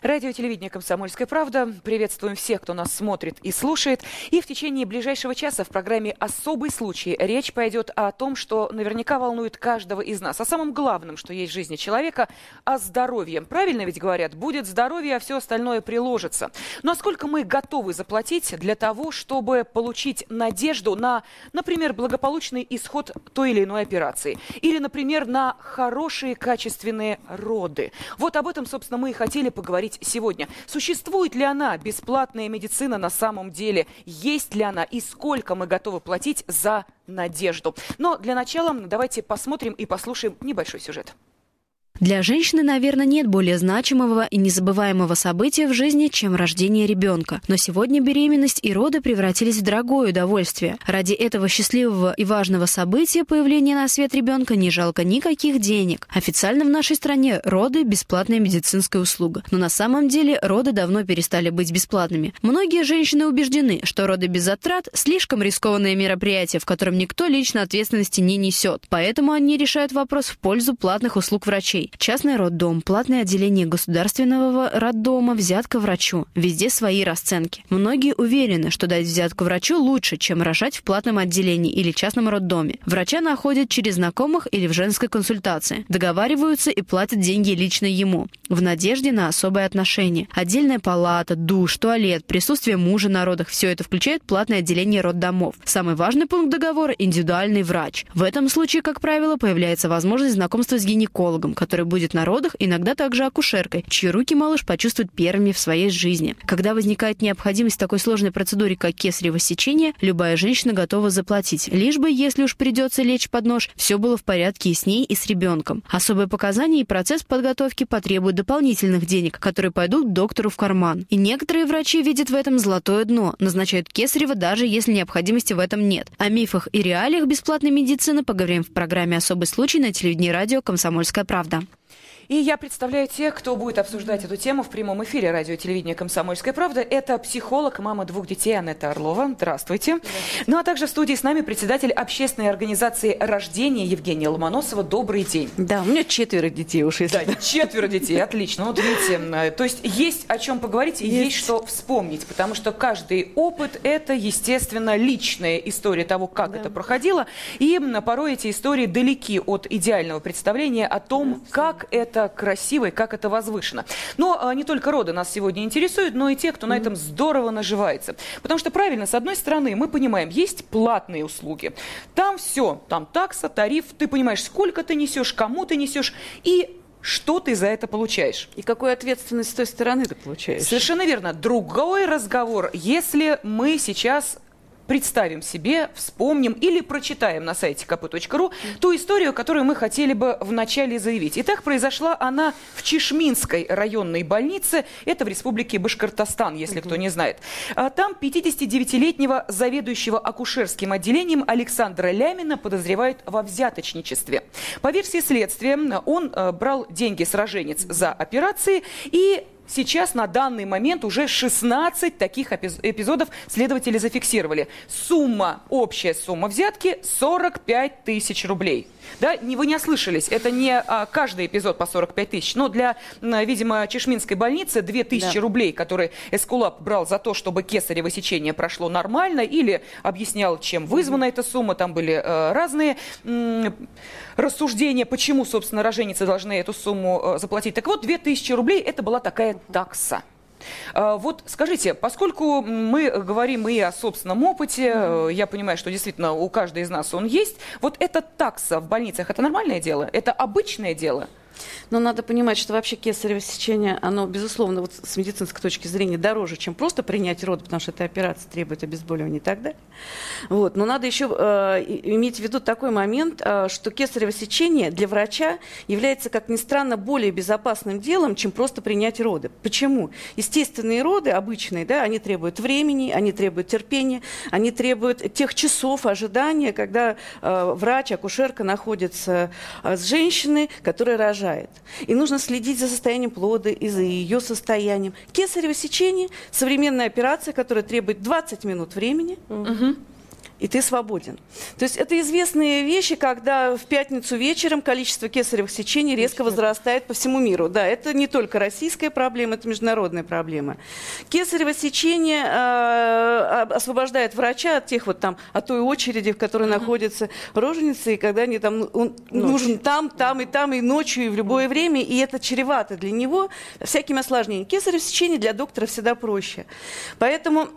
Радио телевидение «Комсомольская правда». Приветствуем всех, кто нас смотрит и слушает. И в течение ближайшего часа в программе «Особый случай» речь пойдет о том, что наверняка волнует каждого из нас. О самом главном, что есть в жизни человека, о здоровье. Правильно ведь говорят, будет здоровье, а все остальное приложится. Но сколько мы готовы заплатить для того, чтобы получить надежду на, например, благополучный исход той или иной операции? Или, например, на хорошие качественные роды? Вот об этом, собственно, мы и хотели поговорить сегодня. Существует ли она, бесплатная медицина, на самом деле? Есть ли она и сколько мы готовы платить за надежду? Но для начала давайте посмотрим и послушаем небольшой сюжет. Для женщины, наверное, нет более значимого и незабываемого события в жизни, чем рождение ребенка. Но сегодня беременность и роды превратились в дорогое удовольствие. Ради этого счастливого и важного события появления на свет ребенка не жалко никаких денег. Официально в нашей стране роды – бесплатная медицинская услуга. Но на самом деле роды давно перестали быть бесплатными. Многие женщины убеждены, что роды без затрат – слишком рискованное мероприятие, в котором никто личной ответственности не несет. Поэтому они решают вопрос в пользу платных услуг врачей. Частный роддом, платное отделение государственного роддома, взятка врачу. Везде свои расценки. Многие уверены, что дать взятку врачу лучше, чем рожать в платном отделении или частном роддоме. Врача находят через знакомых или в женской консультации. Договариваются и платят деньги лично ему. В надежде на особое отношение. Отдельная палата, душ, туалет, присутствие мужа на родах. Все это включает платное отделение роддомов. Самый важный пункт договора – индивидуальный врач. В этом случае, как правило, появляется возможность знакомства с гинекологом, который будет на родах, иногда также акушеркой, чьи руки малыш почувствует первыми в своей жизни. Когда возникает необходимость в такой сложной процедуре, как кесарево сечение, любая женщина готова заплатить, лишь бы, если уж придется лечь под нож, все было в порядке и с ней, и с ребенком. Особые показания и процесс подготовки потребуют дополнительных денег, которые пойдут доктору в карман. И некоторые врачи видят в этом золотое дно, назначают кесарево, даже если необходимости в этом нет. О мифах и реалиях бесплатной медицины поговорим в программе «Особый случай» на телевидении и радио «Комсомольская правда». И я представляю тех, кто будет обсуждать эту тему в прямом эфире радио и телевидения «Комсомольская правда». Это психолог, мама двух детей Анетта Орлова. Здравствуйте. Здравствуйте. Ну а также в студии с нами председатель общественной организации «Рождение» Евгения Ломоносова. Добрый день. Да, у меня 4 детей уж. Да, 4 детей, отлично. Вот видите, то есть есть о чем поговорить и есть что вспомнить, потому что каждый опыт – это, естественно, личная история того, как это проходило. И порой эти истории далеки от идеального представления о том, как это красиво и как это возвышено. Но не только роды нас сегодня интересуют, но и те, кто на этом здорово наживается. Потому что, правильно, с одной стороны, мы понимаем, есть платные услуги. Там все, там такса, тариф, ты понимаешь, сколько ты несешь, кому ты несешь и что ты за это получаешь. И какую ответственность с той стороны ты получаешь. Совершенно верно. Другой разговор, если мы сейчас представим себе, вспомним или прочитаем на сайте kp.ru ту историю, которую мы хотели бы вначале заявить. Итак, произошла она в Чишминской районной больнице. Это в республике Башкортостан, если кто не знает. Там 59-летнего заведующего акушерским отделением Александра Лямина подозревают во взяточничестве. По версии следствия, он брал деньги с роженец за операции и... Сейчас на данный момент уже 16 таких эпизодов следователи зафиксировали. Сумма, общая сумма взятки 45 тысяч рублей. Да, вы не ослышались, это не каждый эпизод по 45 тысяч, но для, видимо, Чишминской больницы 2000 рублей, которые Эскулап брал за то, чтобы кесарево сечение прошло нормально, или объяснял, чем вызвана эта сумма, там были разные рассуждения, почему, собственно, роженицы должны эту сумму заплатить. Так вот, 2000 рублей, это была такая такса. Вот скажите, поскольку мы говорим и о собственном опыте, я понимаю, что действительно у каждой из нас он есть, вот эта такса в больницах, это нормальное дело? Это обычное дело? Но надо понимать, что вообще кесарево сечение, оно, безусловно, вот с медицинской точки зрения дороже, чем просто принять роды, потому что эта операция требует обезболивания и так далее. Вот. Но надо еще иметь в виду такой момент, что кесарево сечение для врача является, как ни странно, более безопасным делом, чем просто принять роды. Почему? Естественные роды, обычные, да, они требуют времени, они требуют терпения, они требуют тех часов ожидания, когда врач, акушерка находится с женщиной, которая рожает. умирает. И нужно следить за состоянием плода и за ее состоянием. Кесарево сечение – современная операция, которая требует 20 минут времени. Угу. И ты свободен. То есть это известные вещи, когда в пятницу вечером количество кесаревых сечений резко возрастает по всему миру. Да, это не только российская проблема, это международная проблема. Кесарево сечение освобождает врача от тех вот там, от той очереди, в которой находятся роженицы, и когда они там, он нужен там, и ночью, и в любое время, и это чревато для него всякими осложнениями. Кесарево сечение для доктора всегда проще. Поэтому...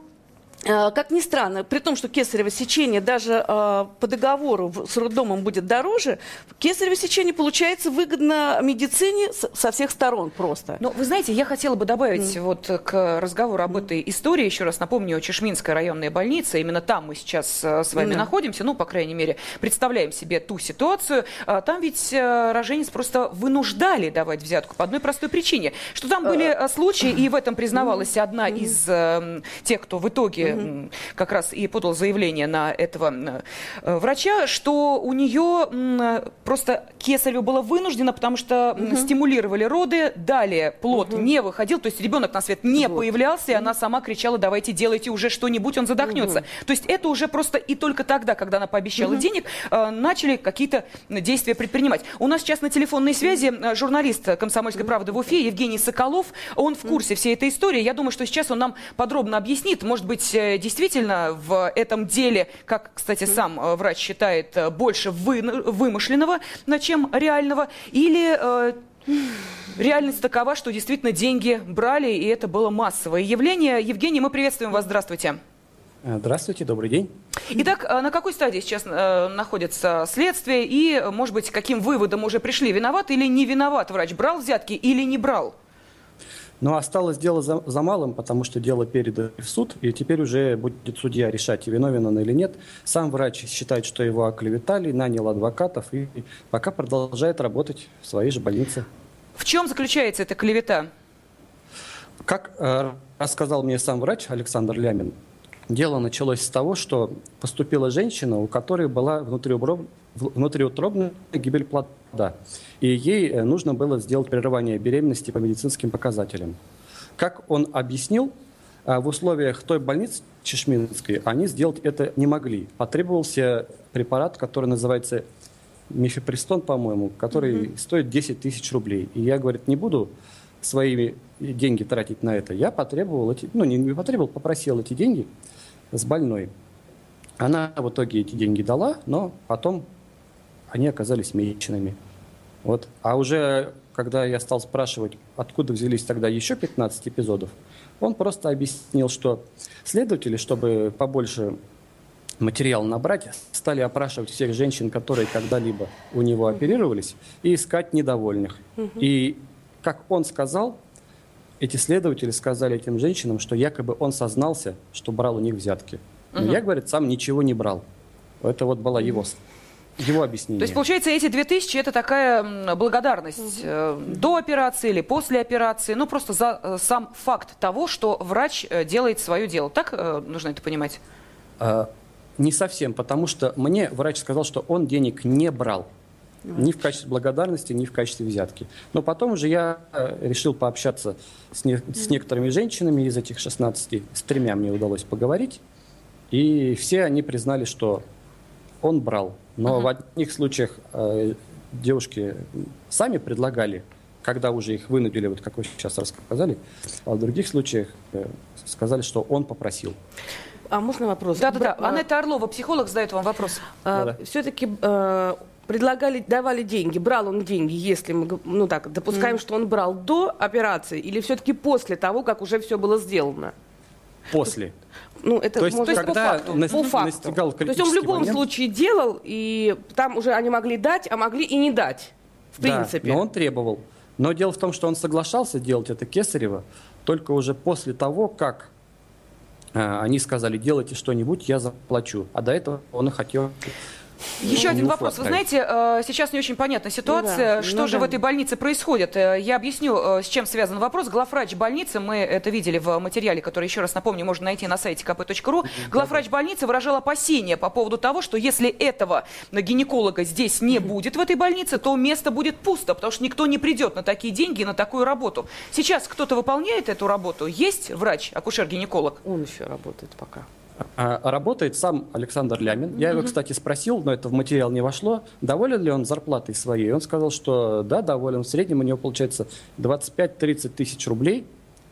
Как ни странно, при том, что кесарево сечение даже по договору с роддомом будет дороже, кесарево сечение получается выгодно медицине со всех сторон просто. Но вы знаете, я хотела бы добавить вот к разговору об этой истории, еще раз напомню, Чишминская районная больница, именно там мы сейчас с вами находимся, ну, по крайней мере, представляем себе ту ситуацию. Там ведь роженец просто вынуждали давать взятку по одной простой причине, что там были случаи, и в этом признавалась одна из тех, кто в итоге как раз и подал заявление на этого врача, что у нее просто кесарево было вынуждено, потому что стимулировали роды, далее плод не выходил, то есть ребенок на свет не появлялся, и она сама кричала: давайте делайте уже что-нибудь, он задохнется. То есть это уже просто и только тогда, когда она пообещала денег, начали какие-то действия предпринимать. У нас сейчас на телефонной связи журналист «Комсомольской правды» в Уфе Евгений Соколов, он в курсе всей этой истории, я думаю, что сейчас он нам подробно объяснит, может быть, действительно в этом деле, как, кстати, сам врач считает, больше вымышленного, чем реального, или реальность такова, что действительно деньги брали, и это было массовое явление. Евгений, мы приветствуем вас, здравствуйте. Здравствуйте, добрый день. Итак, на какой стадии сейчас находится следствие, и, может быть, каким выводом уже пришли, виноват или не виноват врач, брал взятки или не брал? Но осталось дело за малым, потому что дело передали в суд, и теперь уже будет судья решать, виновен он или нет. Сам врач считает, что его оклеветали, нанял адвокатов и пока продолжает работать в своей же больнице. В чем заключается эта клевета? Как рассказал мне сам врач Александр Лямин, дело началось с того, что поступила женщина, у которой была внутриутробная гибель плода. И ей нужно было сделать прерывание беременности по медицинским показателям. Как он объяснил, в условиях той больницы Чишминской они сделать это не могли. Потребовался препарат, который называется мифепристон, по-моему, который стоит 10 тысяч рублей. И я, говорит, не буду свои деньги тратить на это. Я потребовал эти, попросил эти деньги с больной. Она в итоге эти деньги дала, но потом они оказались месячными. Вот. А уже когда я стал спрашивать, откуда взялись тогда еще 15 эпизодов, он просто объяснил, что следователи, чтобы побольше материал набрать, стали опрашивать всех женщин, которые когда-либо у него оперировались, и искать недовольных. И, как он сказал, эти следователи сказали этим женщинам, что якобы он сознался, что брал у них взятки. Но я, говорит, сам ничего не брал. Это вот была его объяснение. То есть, получается, эти 2000 – это такая благодарность до операции или после операции, ну, просто за сам факт того, что врач делает свое дело. Так нужно это понимать? Не совсем, потому что мне врач сказал, что он денег не брал. Ни в качестве благодарности, ни в качестве взятки. Но потом уже я решил пообщаться с некоторыми женщинами из этих 16, с 3 мне удалось поговорить. И все они признали, что он брал. Но в одних случаях девушки сами предлагали, когда уже их вынудили, вот как вы сейчас рассказали, а в других случаях сказали, что он попросил. А можно вопрос? Да. Анетта Орлова, психолог, задает вам вопрос. Все-таки... Предлагали, давали деньги, брал он деньги, если мы допускаем, что он брал до операции или все-таки после того, как уже все было сделано? После. Это то есть, когда по факту. То есть он в любом случае делал, и там уже они могли дать, а могли и не дать, в принципе. Да, но он требовал. Но дело в том, что он соглашался делать это кесарево только уже после того, как они сказали, делайте что-нибудь, я заплачу. А до этого он и хотел... Еще один вопрос. Вы знаете, сейчас не очень понятна ситуация. Что же в этой больнице происходит? Я объясню, с чем связан вопрос. Главврач больницы, мы это видели в материале, который, еще раз напомню, можно найти на сайте kp.ru. Главврач больницы выражал опасения по поводу того, что если этого гинеколога здесь не будет в этой больнице, то место будет пусто, потому что никто не придет на такие деньги, на такую работу. Сейчас кто-то выполняет эту работу? Есть врач, акушер-гинеколог? Он еще работает пока. Работает сам Александр Лямин. Я его, кстати, спросил, но это в материал не вошло, доволен ли он зарплатой своей. Он сказал, что да, доволен. В среднем у него получается 25-30 тысяч рублей.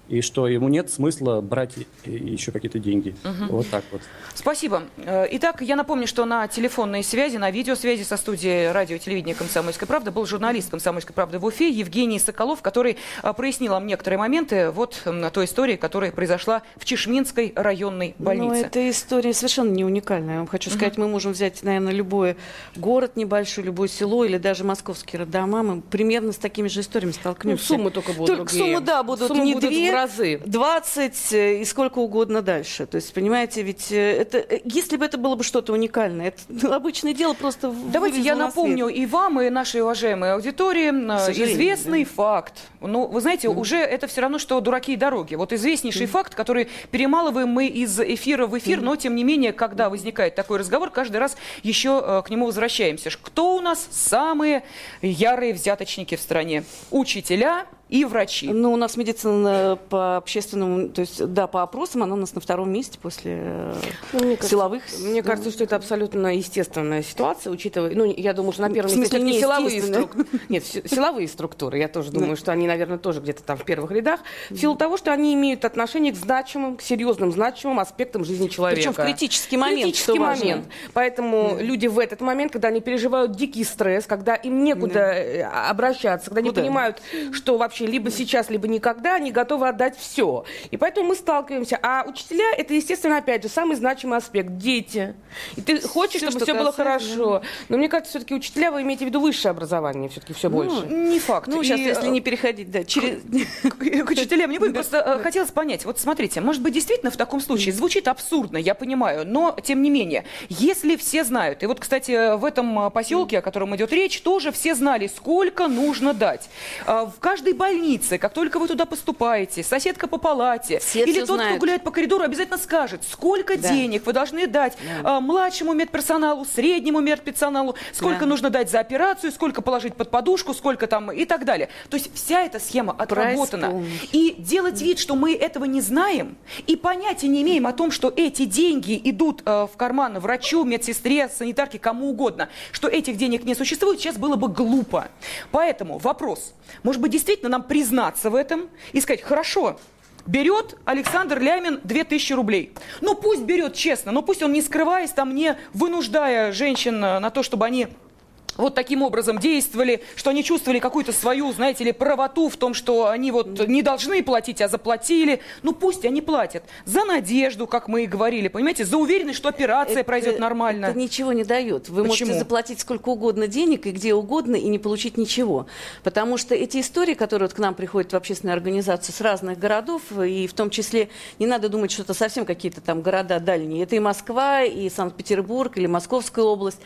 И что ему нет смысла брать еще какие-то деньги. Вот так вот. Спасибо. Итак, я напомню, что на телефонной связи, на видеосвязи со студией радио и телевидения «Комсомольская правда» был журналист «Комсомольской правды» в Уфе Евгений Соколов, который прояснил нам некоторые моменты вот на той истории, которая произошла в Чишминской районной больнице. Но эта история совершенно не уникальная. Я вам хочу сказать, мы можем взять, наверное, любой город небольшой, любое село или даже московские роддома. Мы примерно с такими же историями столкнемся. Ну, суммы только будут другие. Суммы, да, будут не две, 20 и сколько угодно дальше. То есть, понимаете, ведь это, если бы это было бы что-то уникальное, это обычное дело просто... Давайте я напомню и вам, и нашей уважаемой аудитории известный факт. Ну, вы знаете, уже это все равно, что дураки и дороги. Вот известнейший факт, который перемалываем мы из эфира в эфир, но, тем не менее, когда возникает такой разговор, каждый раз еще к нему возвращаемся. Кто у нас самые ярые взяточники в стране? Учителя... и врачи. Ну, у нас медицина по общественному, то есть, да, по опросам, она у нас на втором месте после силовых. Мне кажется, что это абсолютно естественная ситуция, учитывая, ну, я думаю, что на первом месте все-таки силовые структуры. Нет, силовые структуры, я тоже думаю, что они, наверное, тоже где-то там в первых рядах, в силу того, что они имеют отношение к значимым, к серьезным, значимым аспектам жизни человека. Причем в критический момент. Критический момент. Поэтому люди в этот момент, когда они переживают дикий стресс, когда им некуда обращаться, когда они понимают, что вообще либо сейчас, либо никогда, они готовы отдать все. И поэтому мы сталкиваемся. А учителя, это, естественно, опять же, самый значимый аспект. Дети. И ты хочешь, чтобы все было хорошо. Но мне кажется, все-таки учителя, вы имеете в виду высшее образование, все-таки все больше. Не факт. Ну, сейчас, если не переходить, да, через... К учителям не будем. Просто хотелось понять. Вот смотрите, может быть, действительно в таком случае звучит абсурдно, я понимаю, но, тем не менее, если все знают, и вот, кстати, в этом поселке, о котором идет речь, тоже все знали, сколько нужно дать. В каждой больницы, как только вы туда поступаете, соседка по палате или тот, кто гуляет по коридору, обязательно скажет, сколько денег вы должны дать младшему медперсоналу, среднему медперсоналу, сколько нужно дать за операцию, сколько положить под подушку, сколько там и так далее. То есть вся эта схема отработана. И делать вид, что мы этого не знаем и понятия не имеем о том, что эти деньги идут в карман врачу, медсестре, санитарке, кому угодно, что этих денег не существует, сейчас было бы глупо. Поэтому вопрос, может быть, действительно нам признаться в этом и сказать, хорошо, берет Александр Лямин 2000 рублей. Ну пусть берет честно, но пусть он не скрываясь, там не вынуждая женщин на то, чтобы они... вот таким образом действовали, что они чувствовали какую-то свою, знаете ли, правоту в том, что они вот не должны платить, а заплатили. Ну пусть они платят за надежду, как мы и говорили, понимаете, за уверенность, что операция пройдет нормально. Это ничего не дает. Вы можете заплатить сколько угодно денег и где угодно и не получить ничего. Потому что эти истории, которые вот к нам приходят в общественные организации с разных городов, и в том числе не надо думать, что это совсем какие-то там города дальние. Это и Москва, и Санкт-Петербург, или Московская область.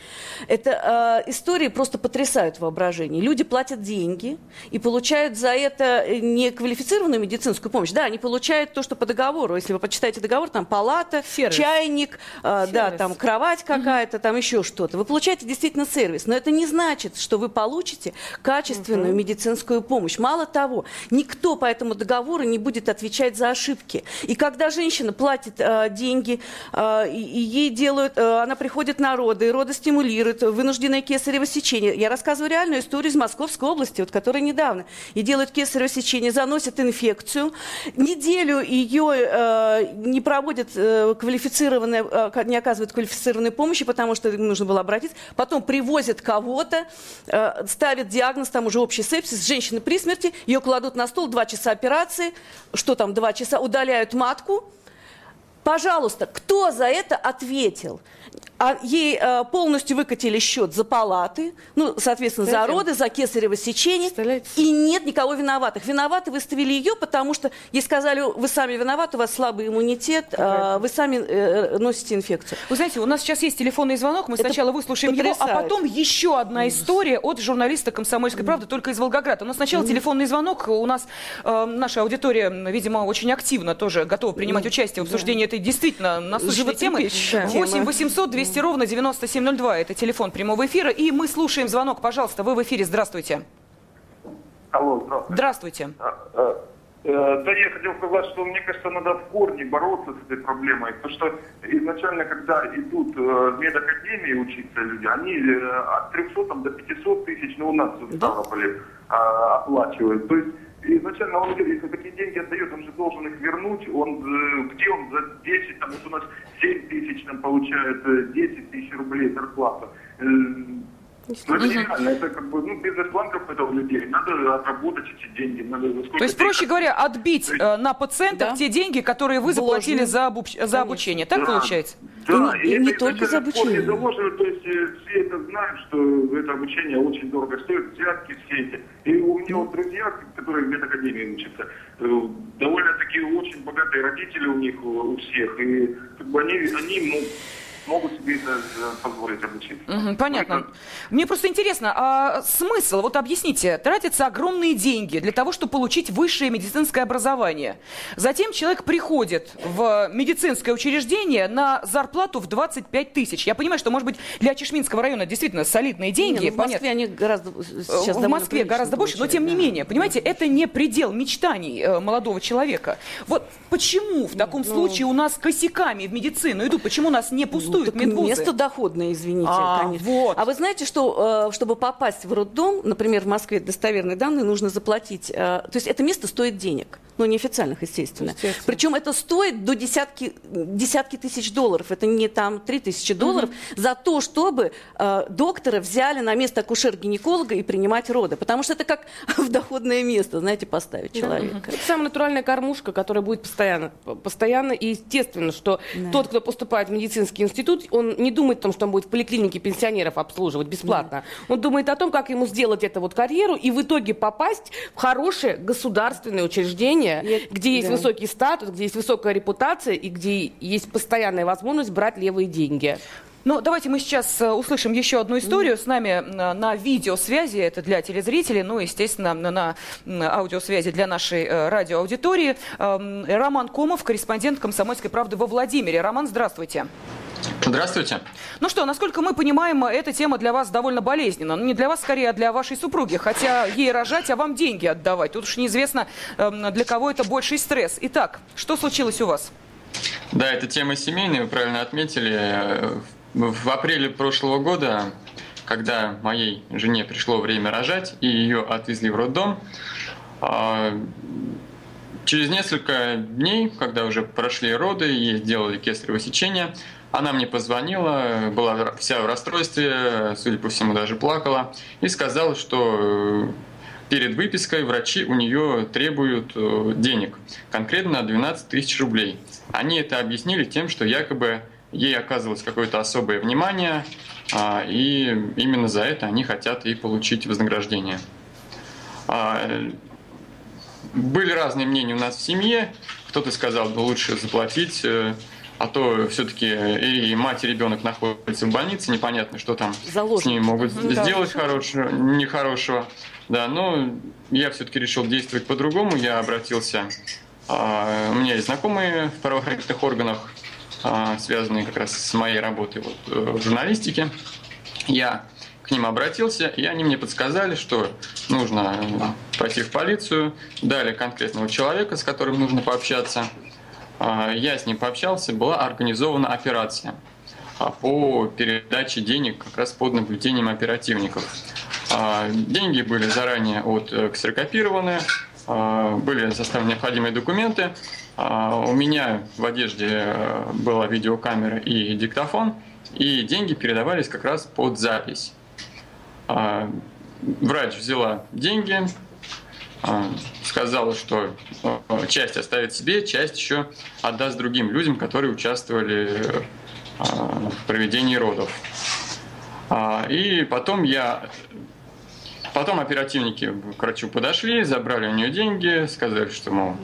Это история просто потрясают воображение. Люди платят деньги и получают за это неквалифицированную медицинскую помощь. Да, они получают то, что по договору. Если вы почитаете договор, там палата, сервис, чайник, да, там кровать какая-то, там еще что-то. Вы получаете действительно сервис. Но это не значит, что вы получите качественную медицинскую помощь. Мало того, никто по этому договору не будет отвечать за ошибки. И когда женщина платит деньги, и ей делают, она приходит на роды, роды стимулируют, вынужденное кесарево сечение. Я рассказываю реальную историю из Московской области, вот, которая недавно. И делают кесарево сечение, заносят инфекцию. Неделю ее не проводят не оказывают квалифицированной помощи, потому что нужно было обратиться. Потом привозят кого-то, ставят диагноз, там уже общий сепсис, женщина при смерти, ее кладут на стол, 2 часа операции, что там 2 часа, удаляют матку. Пожалуйста, кто за это ответил? ей полностью выкатили счет за палаты, ну, соответственно, за роды, за кесарево сечение. И нет никого виноватых. Виноваты выставили ее, потому что ей сказали, вы сами виноваты, у вас слабый иммунитет, вы сами носите инфекцию. Вы знаете, у нас сейчас есть телефонный звонок, мы сначала выслушаем его, а потом еще одна история от журналиста «Комсомольской правды», только из Волгограда. Но сначала телефонный звонок. У нас наша аудитория, видимо, очень активно тоже готова принимать участие в обсуждении этой действительно насущной темы. 8-800-200-97-02. Это телефон прямого эфира. И мы слушаем звонок. Пожалуйста, вы в эфире. Здравствуйте. Алло, здравствуйте. Здравствуйте. Да, я хотел сказать, что мне кажется, надо в корне бороться с этой проблемой, потому что изначально, когда идут в медакадемии учиться люди, они от 300 до 500 тысяч, ну у нас в Ставрополе оплачивают. То есть изначально он, если такие деньги отдает, он же должен их вернуть, он где он за 10, там вот у нас 7 тысяч там получает 10 тысяч рублей зарплата. Ну, это реально, это как бы, ну, бизнес-план какой-то у людей, надо отработать эти деньги. То есть, проще говоря, отбить на пациентах те деньги, которые вы заплатили за обучение, так получается? Да, и не только за обучение. То есть, все это знают, что это обучение очень дорого стоит, взятки все эти. И у него друзья, которые в медакадемии учатся, довольно-таки очень богатые родители у них, у всех, и как бы они могут себе это позволить обучиться. Понятно. Это... Мне просто интересно, а смысл, вот объясните, тратятся огромные деньги для того, чтобы получить высшее медицинское образование. Затем человек приходит в медицинское учреждение на зарплату в 25 тысяч. Я понимаю, что, может быть, для Чишминского района действительно солидные деньги. В Москве они гораздо сейчас в Москве гораздо больше, но тем не менее, понимаете, это не предел мечтаний молодого человека. Вот почему в таком случае у нас косяками в медицину идут, почему нас не пустят? Так место доходное, извините, конечно. Вот. А вы знаете, что чтобы попасть в роддом, например, в Москве, достоверные данные, нужно заплатить. То есть это место стоит денег, но неофициальных, естественно. Причем это стоит до десятки тысяч долларов. Это не там 3000 долларов за то, чтобы доктора взяли на место акушер-гинеколога и принимать роды. Потому что это как в доходное место, знаете, поставить человека. Это самая натуральная кормушка, которая будет постоянно и естественно, что тот, кто поступает в медицинский институт, он не думает о том, что он будет в поликлинике пенсионеров обслуживать бесплатно. Он думает о том, как ему сделать эту вот карьеру и в итоге попасть в хорошее государственное учреждение, где есть высокий статус, где есть высокая репутация и где есть постоянная возможность брать левые деньги. Ну, давайте мы сейчас услышим еще одну историю. С нами на видеосвязи, это для телезрителей, ну, естественно, на аудиосвязи для нашей радиоаудитории. Роман Комов, корреспондент «Комсомольской правды» во Владимире. Роман, здравствуйте. Здравствуйте. Ну что, насколько мы понимаем, эта тема для вас довольно болезненна. Ну, не для вас, скорее, а для вашей супруги. Хотя ей рожать, а вам деньги отдавать. Тут уж неизвестно, для кого это больший стресс. Итак, что случилось у вас? Да, это тема семейная, вы правильно отметили. В апреле прошлого года, когда моей жене пришло время рожать, и ее отвезли в роддом, через несколько дней, когда уже прошли роды, ей сделали кесарево сечение, она мне позвонила, была вся в расстройстве, судя по всему, даже плакала, и сказала, что перед выпиской врачи у нее требуют денег, конкретно 12 тысяч рублей. Они это объяснили тем, что якобы ей оказывалось какое-то особое внимание, и именно за это они хотят и получить вознаграждение. Были разные мнения у нас в семье. Кто-то сказал, что лучше заплатить, а то все-таки и мать, и ребенок находятся в больнице, непонятно, что там с ними могут сделать хорошего, нехорошего. Да, но я все-таки решил действовать по-другому. Я обратился, у меня есть знакомые в правоохранительных органах, связанные как раз с моей работой в журналистике. Я к ним обратился, и они мне подсказали, что нужно пойти в полицию, дали конкретного человека, с которым нужно пообщаться. Я с ним пообщался, была организована операция по передаче денег как раз под наблюдением оперативников. Деньги были заранее ксерокопированы, были составлены необходимые документы. У меня в одежде была видеокамера и диктофон, и деньги передавались как раз под запись. Врач взяла деньги, сказала, что часть оставит себе, часть еще отдаст другим людям, которые участвовали в проведении родов. И потом оперативники к врачу подошли, забрали у нее деньги, сказали, что, мол,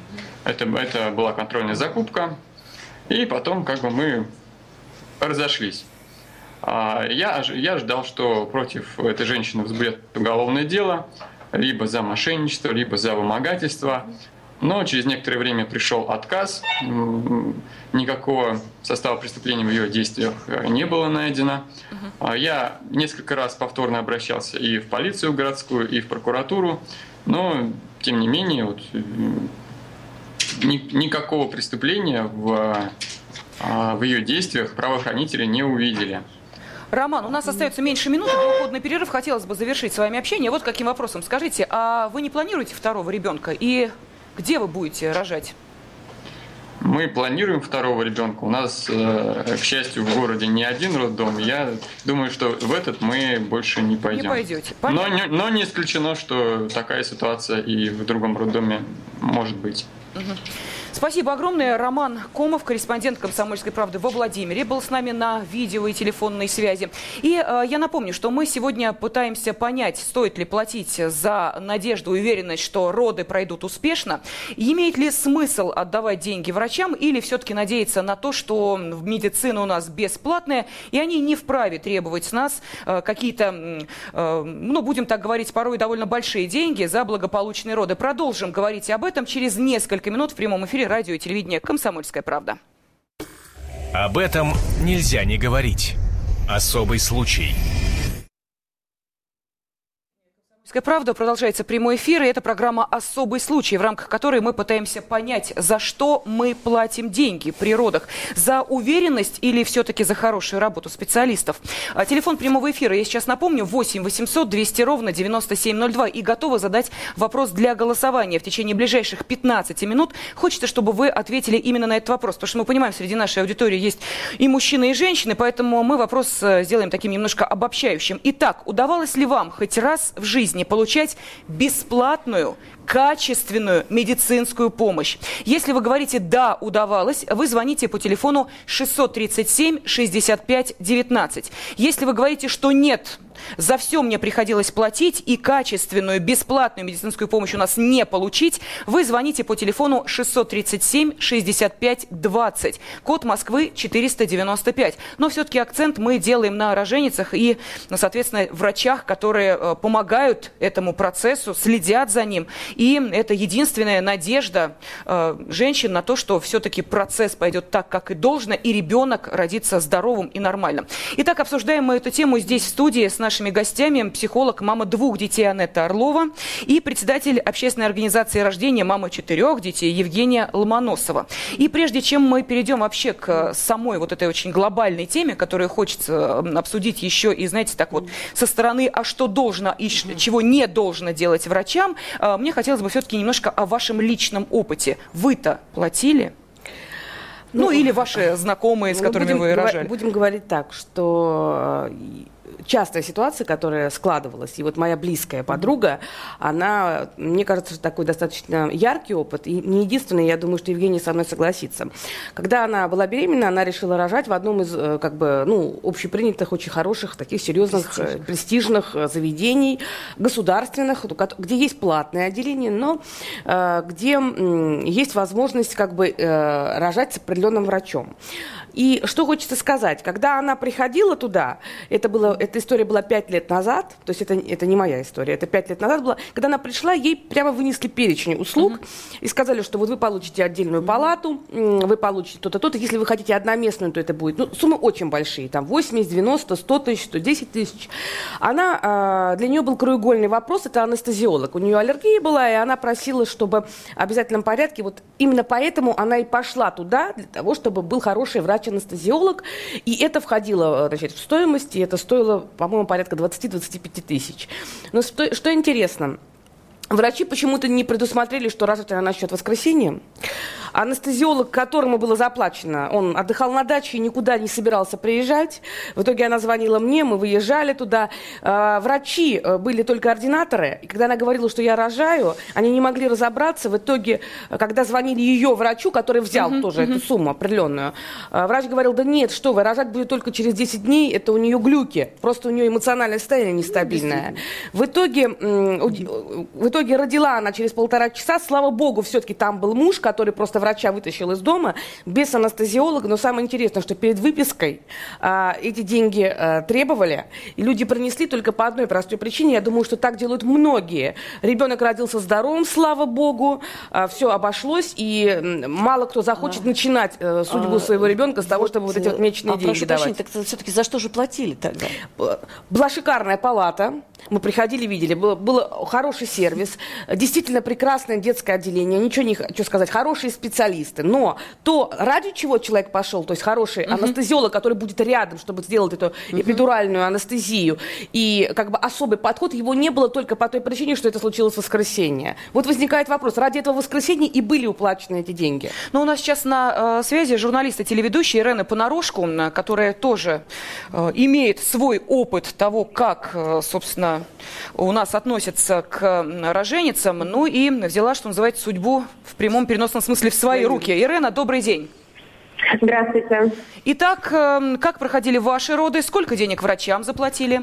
это была контрольная закупка. И потом как бы мы разошлись. Я ждал, что против этой женщины возбудят уголовное дело, либо за мошенничество, либо за вымогательство. Но через некоторое время пришел отказ, никакого состава преступления в ее действиях не было найдено. Я несколько раз повторно обращался и в полицию городскую, и в прокуратуру, но, тем не менее, вот, никакого преступления в ее действиях правоохранители не увидели. Роман, у нас остается меньше минуты до ухода на перерыв. Хотелось бы завершить с вами общение. Вот каким вопросом. Скажите, а вы не планируете второго ребенка? И где вы будете рожать? Мы планируем второго ребенка. У нас, к счастью, в городе не один роддом. Я думаю, что в этот мы больше не пойдем. Не пойдете. Но не исключено, что такая ситуация и в другом роддоме может быть. Спасибо огромное. Роман Комов, корреспондент «Комсомольской правды» во Владимире, был с нами на видео и телефонной связи. И я напомню, что мы сегодня пытаемся понять, стоит ли платить за надежду и уверенность, что роды пройдут успешно. Имеет ли смысл отдавать деньги врачам или все-таки надеяться на то, что медицина у нас бесплатная, и они не вправе требовать с нас какие-то, ну, будем так говорить, порой довольно большие деньги за благополучные роды. Продолжим говорить об этом через несколько минут в прямом эфире радио и телевидение «Комсомольская правда». Об этом нельзя не говорить. Особый случай. «Комсомольская правда» продолжается прямой эфир, и это программа «Особый случай», в рамках которой мы пытаемся понять, за что мы платим деньги при родах. За уверенность или все-таки за хорошую работу специалистов? Телефон прямого эфира, я сейчас напомню, 8 800 200 ровно 9702. И готова задать вопрос для голосования в течение ближайших 15 минут. Хочется, чтобы вы ответили именно на этот вопрос, потому что мы понимаем, среди нашей аудитории есть и мужчины, и женщины, поэтому мы вопрос сделаем таким немножко обобщающим. Итак, удавалось ли вам хоть раз в жизни получать бесплатную, качественную медицинскую помощь? Если вы говорите «да, удавалось», вы звоните по телефону 637-65-19. Если вы говорите, что «нет, за все мне приходилось платить, и качественную, бесплатную медицинскую помощь у нас не получить», вы звоните по телефону 637-65-20, код Москвы 495. Но все-таки акцент мы делаем на роженицах и, соответственно, врачах, которые помогают этому процессу, следят за ним. И это единственная надежда женщин на то, что все-таки процесс пойдет так, как и должно, и ребенок родится здоровым и нормальным. Итак, обсуждаем мы эту тему здесь, в студии, с нашими гостями: психолог, мама 2 детей Анетта Орлова и председатель общественной организации «Рождение», мама 4 детей Евгения Ломоносова. И прежде чем мы перейдем вообще к самой вот этой очень глобальной теме, которую хочется обсудить еще и, знаете, так вот со стороны, а что должно и чего не должно делать врачам, мне хотелось бы все-таки немножко о вашем личном опыте. Вы-то платили? Ну или ваши знакомые, с которыми вы рожали? Будем говорить так, что частая ситуация, которая складывалась, и вот моя близкая подруга, она, мне кажется, такой достаточно яркий опыт, и не единственный, я думаю, что Евгений со мной согласится. Когда она была беременна, она решила рожать в одном из, как бы, ну, общепринятых, очень хороших, таких серьезных, престижных заведений, государственных, где есть платное отделение, но где есть возможность, как бы, рожать с определенным врачом. И что хочется сказать, когда она приходила туда, эта история была 5 лет назад, то есть это не моя история, это 5 лет назад была, когда она пришла, ей прямо вынесли перечень услуг и сказали, что вот вы получите отдельную палату, вы получите то-то, то-то, если вы хотите одноместную, то это будет, ну, суммы очень большие, там 80, 90, 100 тысяч, 110 тысяч. Она, для нее был краеугольный вопрос, это анестезиолог, у нее аллергия была, и она просила, чтобы в обязательном порядке, вот именно поэтому она и пошла туда, для того, чтобы был хороший врач-анестезиолог, и это входило, значит, в стоимость, и это стоило, по-моему, порядка 20-25 тысяч. Но что интересно, врачи почему-то не предусмотрели, что рожать она начнет в воскресенье. Анестезиолог, которому было заплачено, он отдыхал на даче и никуда не собирался приезжать. В итоге она звонила мне, мы выезжали туда. Врачи были только ординаторы. И когда она говорила, что я рожаю, они не могли разобраться. В итоге, когда звонили ее врачу, который взял тоже эту сумму определенную, врач говорил, да нет, что вы, рожать будет только через 10 дней, это у нее глюки. Просто у нее эмоциональное состояние нестабильное. В итоге родила она через 1,5 часа. Слава богу, все-таки там был муж, который просто врача вытащил из дома без анестезиолога. Но самое интересное, что перед выпиской эти деньги требовали. И люди принесли только по одной простой причине. Я думаю, что так делают многие. Ребенок родился здоровым, слава богу. Все обошлось. И мало кто захочет начинать судьбу своего ребенка с того, чтобы вот эти вот меченые деньги давать. Так все-таки за что же платили тогда? Была шикарная палата. Мы приходили, видели. Был хороший сервис. Действительно прекрасное детское отделение. Ничего не хочу сказать. Хорошие специалисты. Но то, ради чего человек пошел, то есть хороший анестезиолог, который будет рядом, чтобы сделать эту эпидуральную анестезию, и как бы особый подход, его не было только по той причине, что это случилось в воскресенье. Вот возникает вопрос, ради этого воскресенья и были уплачены эти деньги. Но у нас сейчас на связи журналист и телеведущая Ирена Понарошку, которая тоже имеет свой опыт того, как, собственно, у нас относятся к роженицам, ну и взяла, что называется, судьбу в прямом переносном смысле в свои руки. Ирена, добрый день. Здравствуйте. Итак, как проходили ваши роды? Сколько денег врачам заплатили?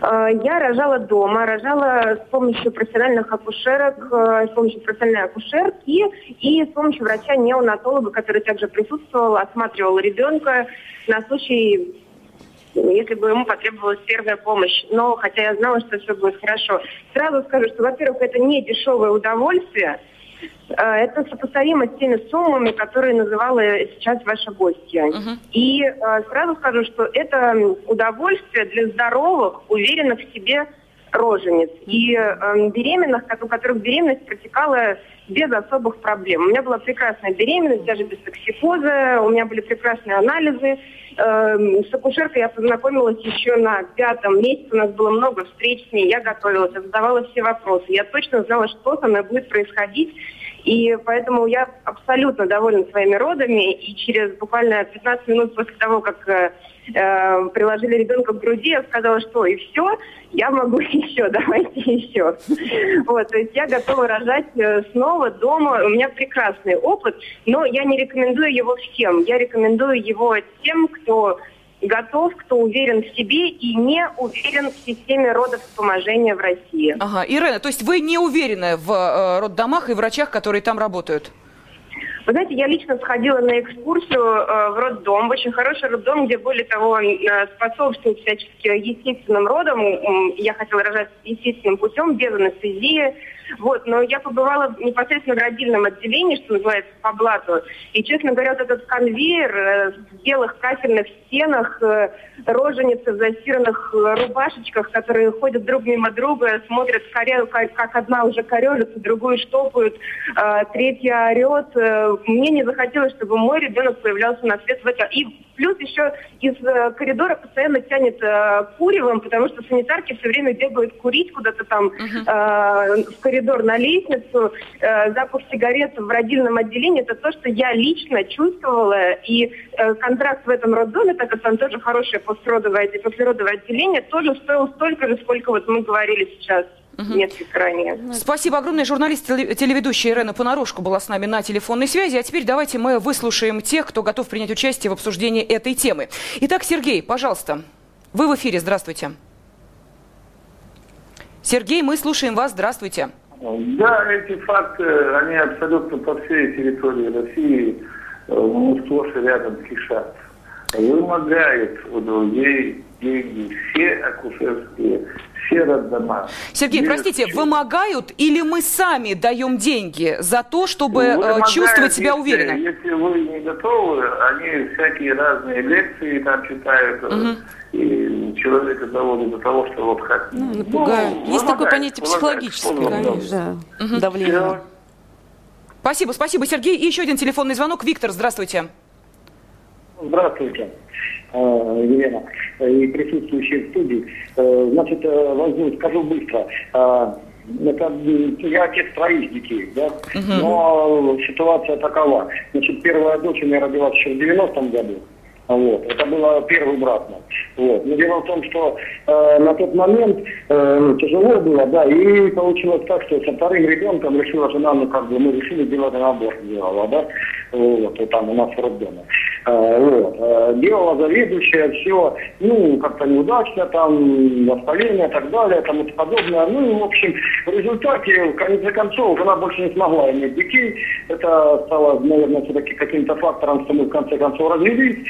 Я рожала дома, рожала с помощью профессиональных акушерок, с помощью профессиональной акушерки и с помощью врача-неонатолога, который также присутствовал, осматривал ребенка на случай, если бы ему потребовалась первая помощь. Но хотя я знала, что все будет хорошо. Сразу скажу, что, во-первых, это не дешевое удовольствие. Это сопоставимо с теми суммами, которые называла сейчас ваша гостья. И сразу скажу, что это удовольствие для здоровых, уверенных в себе рожениц. И беременных, у которых беременность протекала без особых проблем. У меня была прекрасная беременность, даже без токсикоза. У меня были прекрасные анализы. С акушеркой я познакомилась еще на 5-м месяце. У нас было много встреч с ней. Я готовилась, задавала все вопросы. Я точно знала, что со мной будет происходить. И поэтому я абсолютно довольна своими родами. И через буквально 15 минут после того, как приложили ребенка к груди, я сказала, что и все, я могу еще, давайте еще. Вот, то есть я готова рожать снова дома. У меня прекрасный опыт, но я не рекомендую его всем. Я рекомендую его тем, кто готов, кто уверен в себе и не уверен в системе родовспоможения в России. Ага, Ирена, то есть вы не уверены в роддомах и врачах, которые там работают? Вы знаете, я лично сходила на экскурсию в роддом, в очень хороший роддом, где, более того, способствует всячески естественным родам. Я хотела рожать естественным путем, без анестезии. Вот, но я побывала непосредственно в родильном отделении, что называется, по блату. И, честно говоря, вот этот конвейер в белых кафельных стенах, роженицы в застиранных рубашечках, которые ходят друг мимо друга, смотрят, как одна уже корежится, другую штопают, третья орет. Мне не захотелось, чтобы мой ребенок появлялся на свет в этом. И плюс еще из коридора постоянно тянет куревом, потому что санитарки все время бегают курить куда-то там в коридор, на лестницу. Запах сигарет в родильном отделении – это то, что я лично чувствовала. И контракт в этом роддоме, так как там тоже хорошее послеродовое отделение, тоже стоил столько же, сколько вот мы говорили сейчас. Несколько ранее. Спасибо огромное. Журналист и телеведущая Ирена Понарошку была с нами на телефонной связи. А теперь давайте мы выслушаем тех, кто готов принять участие в обсуждении этой темы. Итак, Сергей, пожалуйста, вы в эфире. Здравствуйте. Сергей, мы слушаем вас. Здравствуйте. Да, эти факты, они абсолютно по всей территории России, ну, сплошь и рядом кишат. Вымогают у людей деньги все акушерские, все роддома. Сергей, простите, вымогают или мы сами даем деньги за то, чтобы чувствовать себя уверенно? Если вы не готовы, они всякие разные лекции там читают, и человека доводят до того, что вот как... Ну, напугают. Есть такое понятие психологическое, конечно. Да. Давление. Все. Спасибо, спасибо, Сергей. И еще один телефонный звонок. Виктор, здравствуйте. Здравствуйте, Елена, и присутствующие в студии. Значит, возьму, скажу быстро. Это я отец троих детей, да, но ситуация такова. Значит, первая дочь у меня родилась еще в 90-м году. Вот. Это было первый брат мой. Вот. Но дело в том, что на тот момент тяжело было, да, и получилось так, что со вторым ребенком решила жена, ну как бы мы решили делать аборт, делала, да, вот, и там у нас в роддоме. Вот. Делала заведующая, все, ну, как-то неудачно, там, воспаление и так далее, тому подобное. Ну, в общем, в результате, в конце концов, она больше не смогла иметь детей. Это стало, наверное, все-таки каким-то фактором, что мы в конце концов развелись.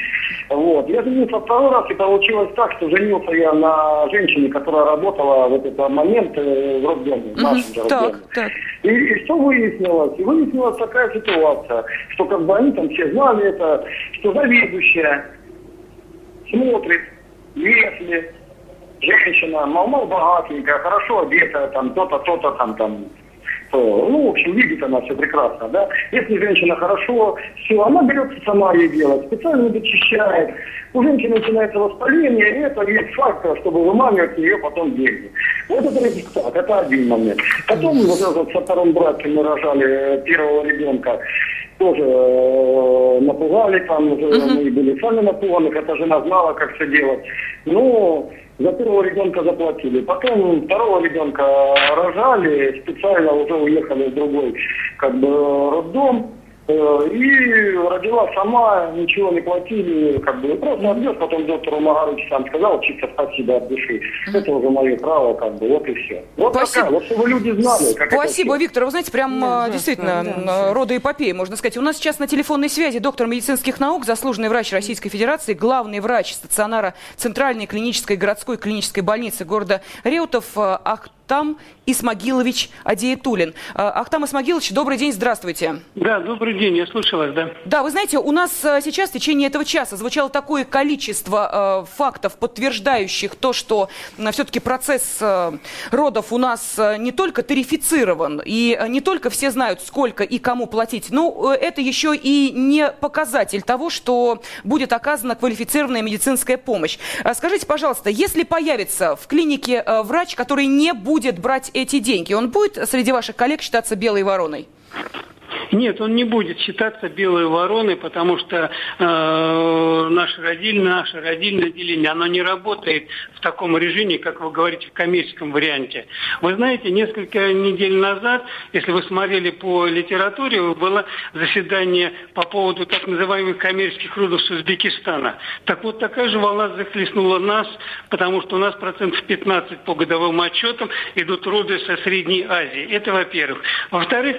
Вот. Я женился второй раз, и получилось так, что женился я на женщине, которая работала в этот момент в роддоме, в нашем роддоме. И что выяснилось? И выяснилась такая ситуация, что как бы они там все знали это, что заведующая смотрит, если женщина, мол, богатенькая, хорошо одетая, там, то-то, там, то, ну, в общем, видит она все прекрасно, да. Если женщина хорошо, все, она берется сама ей делать, специально дочищает. У женщины начинается воспаление, и это есть фактор, чтобы выманивать ее потом деньги. Вот это результат, это один момент. Потом, вот со вторым братом мы рожали первого ребенка, тоже напугали, там мы были сами напуганы, хотя жена знала, как все делать. Но за первого ребенка заплатили. Потом второго ребенка рожали, специально уже уехали в другой как бы роддом. И родила сама, ничего не платили, как бы просто отвез, потом доктору Магарычу сам сказал, чисто спасибо от души. Это уже мое право, как бы, вот и все. Вот такая, вот чтобы люди знали. Как спасибо, это Виктор, вы знаете, прям действительно родоэпопея, можно сказать. У нас сейчас на телефонной связи доктор медицинских наук, заслуженный врач Российской Федерации, главный врач стационара Центральной клинической городской клинической больницы города Реутов Ахтам Исмагилович Адиетулин. Ахтам Исмагилович, добрый день, здравствуйте. Да, добрый день, я слушаю вас, да. Да, вы знаете, у нас сейчас в течение этого часа звучало такое количество фактов, подтверждающих то, что все-таки процесс родов у нас не только тарифицирован, и не только все знают, сколько и кому платить, но это еще и не показатель того, что будет оказана квалифицированная медицинская помощь. Скажите, пожалуйста, если появится в клинике врач, который не будет брать эти деньги, он будет среди ваших коллег считаться белой вороной? Нет, он не будет считаться белой вороной, потому что наше родильное отделение, оно не работает в таком режиме, как вы говорите, в коммерческом варианте. Вы знаете, несколько недель назад, если вы смотрели по литературе, было заседание по поводу так называемых коммерческих родов с Узбекистана. Так вот, такая же волна захлестнула нас, потому что у нас 15% по годовым отчетам идут роды со Средней Азии. Это во-первых. Во-вторых,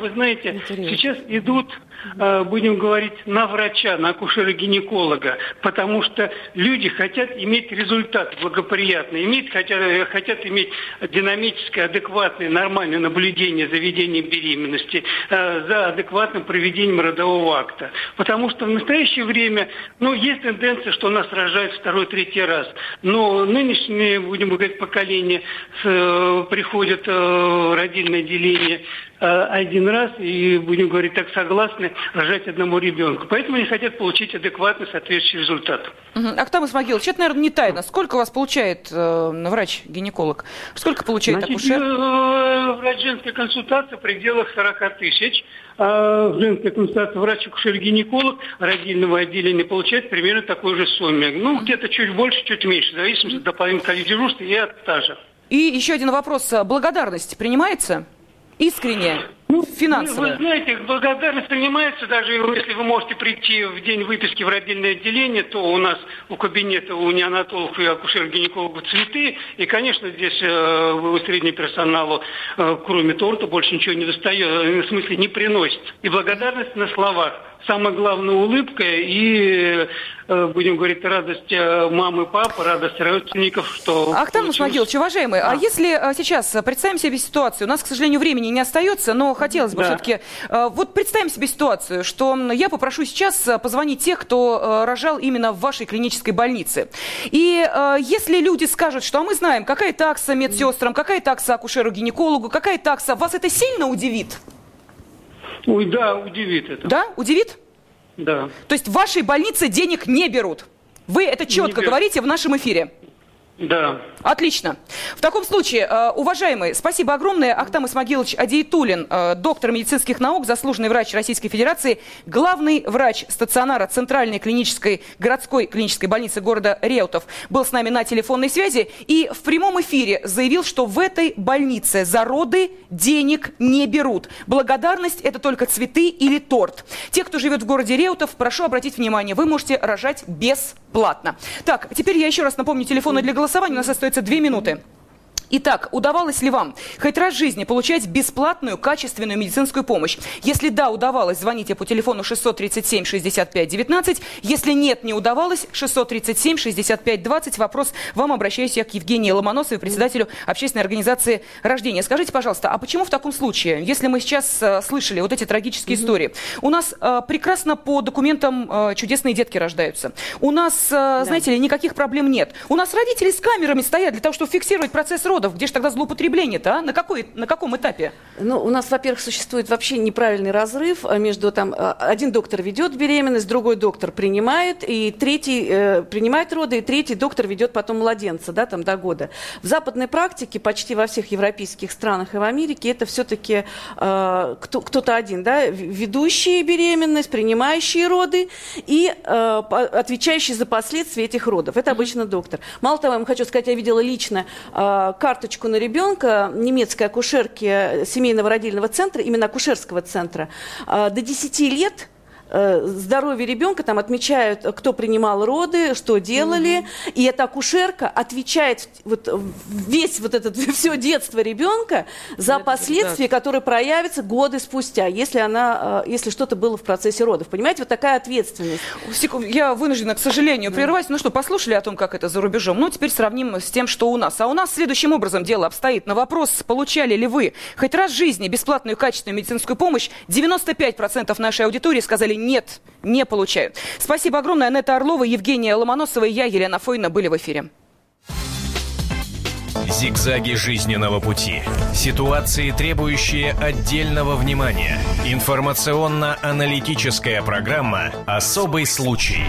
вы знаете, сейчас идут, будем говорить, на врача, на акушера-гинеколога, потому что люди хотят иметь результат благоприятный, хотят иметь динамическое, адекватное, нормальное наблюдение за ведением беременности, за адекватным проведением родового акта. Потому что в настоящее время, ну, есть тенденция, что нас рожают второй-третий раз, но нынешнее, будем говорить, поколение приходит в родильное отделение один раз, и, будем говорить, так согласны рожать одному ребенку. Поэтому они хотят получить адекватный, соответствующий результат. Ахтам Исмагилович, это, наверное, не тайна. Сколько у вас получает врач-гинеколог? Сколько получает акушер? Врач женской консультации в пределах 40 тысяч. А женская консультация врач-акушер-гинеколог родильного отделения получает примерно такую же сумму. Ну, где-то чуть больше, чуть меньше, в зависимости от дополнительного дежурства и от стажа. И еще один вопрос. Благодарность принимается? Искренне, финансово. Вы знаете, благодарность принимается, даже если вы можете прийти в день выписки в родильное отделение, то у нас у кабинета у неонатологов и акушер-гинекологов цветы, и, конечно, здесь средний персоналу, кроме торта, больше ничего не достает, в смысле не приносит. И благодарность на словах. Самое главное – улыбка и, будем говорить, радость мамы, папы, радость родственников, что... Ахтам Исмагилович, уважаемый, а если сейчас представим себе ситуацию, у нас, к сожалению, времени не остается, но хотелось бы все-таки... Вот представим себе ситуацию, что я попрошу сейчас позвонить тех, кто рожал именно в вашей клинической больнице. И если люди скажут, что а мы знаем, какая такса медсестрам, какая такса акушеру-гинекологу, какая такса... Вас это сильно удивит? Ой, да, удивит это. Да? Удивит? Да. То есть в вашей больнице денег не берут? Вы это четко говорите в нашем эфире? Да. Отлично. В таком случае, уважаемые, спасибо огромное. Ахтам Исмагилович Адиетулин, доктор медицинских наук, заслуженный врач Российской Федерации, главный врач стационара Центральной клинической городской клинической больницы города Реутов, был с нами на телефонной связи и в прямом эфире заявил, что в этой больнице за роды денег не берут. Благодарность – это только цветы или торт. Те, кто живет в городе Реутов, прошу обратить внимание, вы можете рожать бесплатно. Так, теперь я еще раз напомню телефоны для голосования. У нас остается 2 минуты. Итак, удавалось ли вам хоть раз в жизни получать бесплатную, качественную медицинскую помощь? Если да, удавалось, звоните по телефону 637-65-19. Если нет, не удавалось, 637-65-20. Вопрос вам обращаюсь я к Евгении Ломоносовой, председателю общественной организации «Рождение». Скажите, пожалуйста, а почему в таком случае, если мы сейчас слышали вот эти трагические истории, у нас прекрасно по документам чудесные детки рождаются, у нас, знаете ли, никаких проблем нет, у нас родители с камерами стоят для того, чтобы фиксировать процесс рода. Где же тогда злоупотребление-то, а? На каком этапе? Ну, у нас, во-первых, существует вообще неправильный разрыв между там один доктор ведет беременность, другой доктор принимает, и третий принимает роды, и третий доктор ведет потом младенца, да, там до года. В западной практике почти во всех европейских странах и в Америке это все-таки кто-то один, да, ведущий беременность, принимающий роды и отвечающий за последствия этих родов. Это обычно доктор. Мало того, я вам хочу сказать, я видела лично карточку на ребенка немецкой акушерки семейного родильного центра, именно акушерского центра, до 10 лет здоровье ребенка там отмечают, кто принимал роды, что делали, и эта акушерка отвечает вот весь вот этот все детство ребенка за последствия, которые проявятся годы спустя, если что-то было в процессе родов. Понимаете, вот такая ответственность. Я вынуждена, к сожалению, прервать. Ну что, послушали о том, как это за рубежом. Ну, теперь сравним с тем, что у нас. А у нас следующим образом дело обстоит. На вопрос, получали ли вы хоть раз в жизни бесплатную качественную медицинскую помощь, 95% нашей аудитории сказали: нет, не получают. Спасибо огромное. Анетта Орлова, Евгения Ломоносова и я, Елена Афонина, были в эфире. Зигзаги жизненного пути. Ситуации, требующие отдельного внимания. Информационно-аналитическая программа «Особый случай».